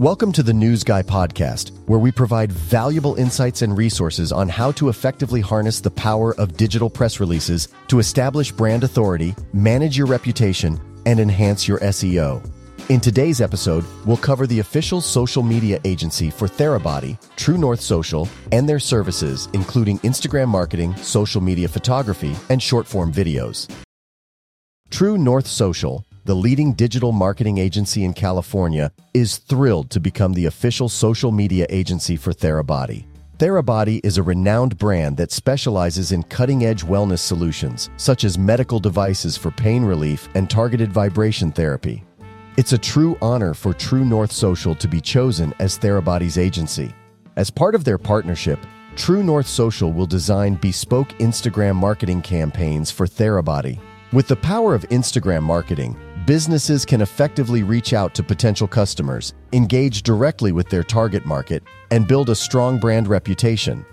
Welcome to the News Guy Podcast, where we provide valuable insights and resources on how to effectively harness the power of digital press releases to establish brand authority, manage your reputation, and enhance your SEO. In today's episode, we'll cover the official social media agency for Therabody, True North Social, and their services, including Instagram marketing, social media photography, and short-form videos. True North Social, the leading digital marketing agency in California, is thrilled to become the official social media agency for Therabody. Therabody is a renowned brand that specializes in cutting-edge wellness solutions, such as medical devices for pain relief and targeted vibration therapy. It's a true honor for True North Social to be chosen as Therabody's agency. As part of their partnership, True North Social will design bespoke Instagram marketing campaigns for Therabody. With the power of Instagram marketing, businesses can effectively reach out to potential customers, engage directly with their target market, and build a strong brand reputation.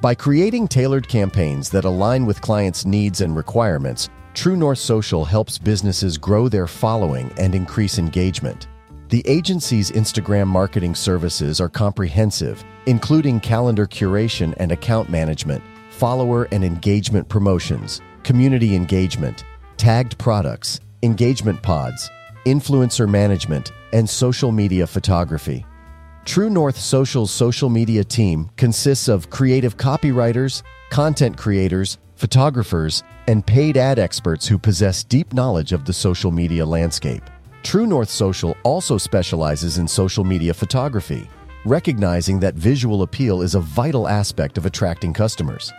By creating tailored campaigns that align with clients' needs and requirements, True North Social helps businesses grow their following and increase engagement. The agency's Instagram marketing services are comprehensive, including calendar curation and account management, follower and engagement promotions, community engagement, tagged products, engagement pods, influencer management, and social media photography. True North Social's social media team consists of creative copywriters, content creators, photographers, and paid ad experts who possess deep knowledge of the social media landscape. True North Social also specializes in social media photography, recognizing that visual appeal is a vital aspect of attracting customers.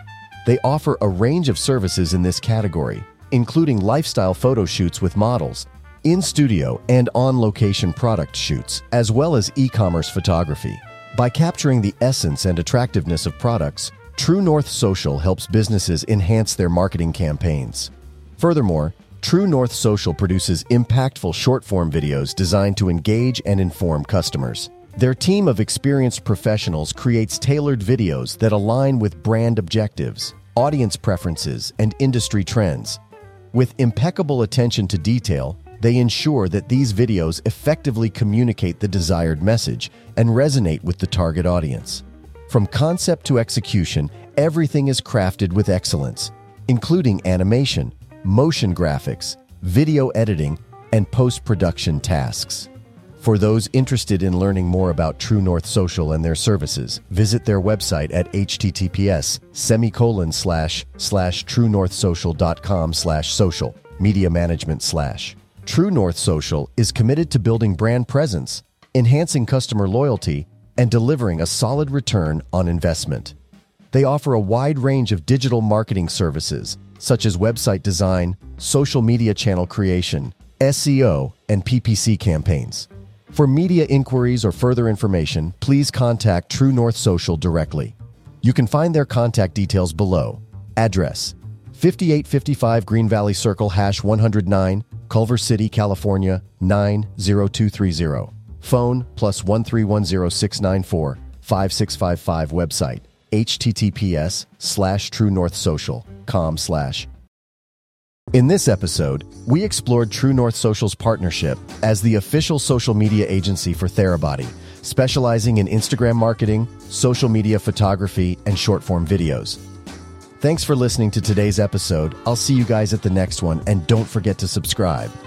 They offer a range of services in this category, including lifestyle photo shoots with models, in-studio and on-location product shoots, as well as e-commerce photography. By capturing the essence and attractiveness of products, True North Social helps businesses enhance their marketing campaigns. Furthermore, True North Social produces impactful short-form videos designed to engage and inform customers. Their team of experienced professionals creates tailored videos that align with brand objectives, audience preferences, and industry trends. With impeccable attention to detail, they ensure that these videos effectively communicate the desired message and resonate with the target audience. From concept to execution, everything is crafted with excellence, including animation, motion graphics, video editing, and post-production tasks. For those interested in learning more about True North Social and their services, visit their website at https://truenorthsocial.com/social-media-management/. True North Social is committed to building brand presence, enhancing customer loyalty, and delivering a solid return on investment. They offer a wide range of digital marketing services, such as website design, social media channel creation, SEO, and PPC campaigns. For media inquiries or further information, please contact True North Social directly. You can find their contact details below. Address: 5855 Green Valley Circle, #109, Culver City, California, 90230. Phone: +1310694-5655. Website: https:/truenorthsocial.com/. In this episode, we explored True North Social's partnership as the official social media agency for Therabody, specializing in Instagram marketing, social media photography, and short-form videos. Thanks for listening to today's episode. I'll see you guys at the next one, and don't forget to subscribe.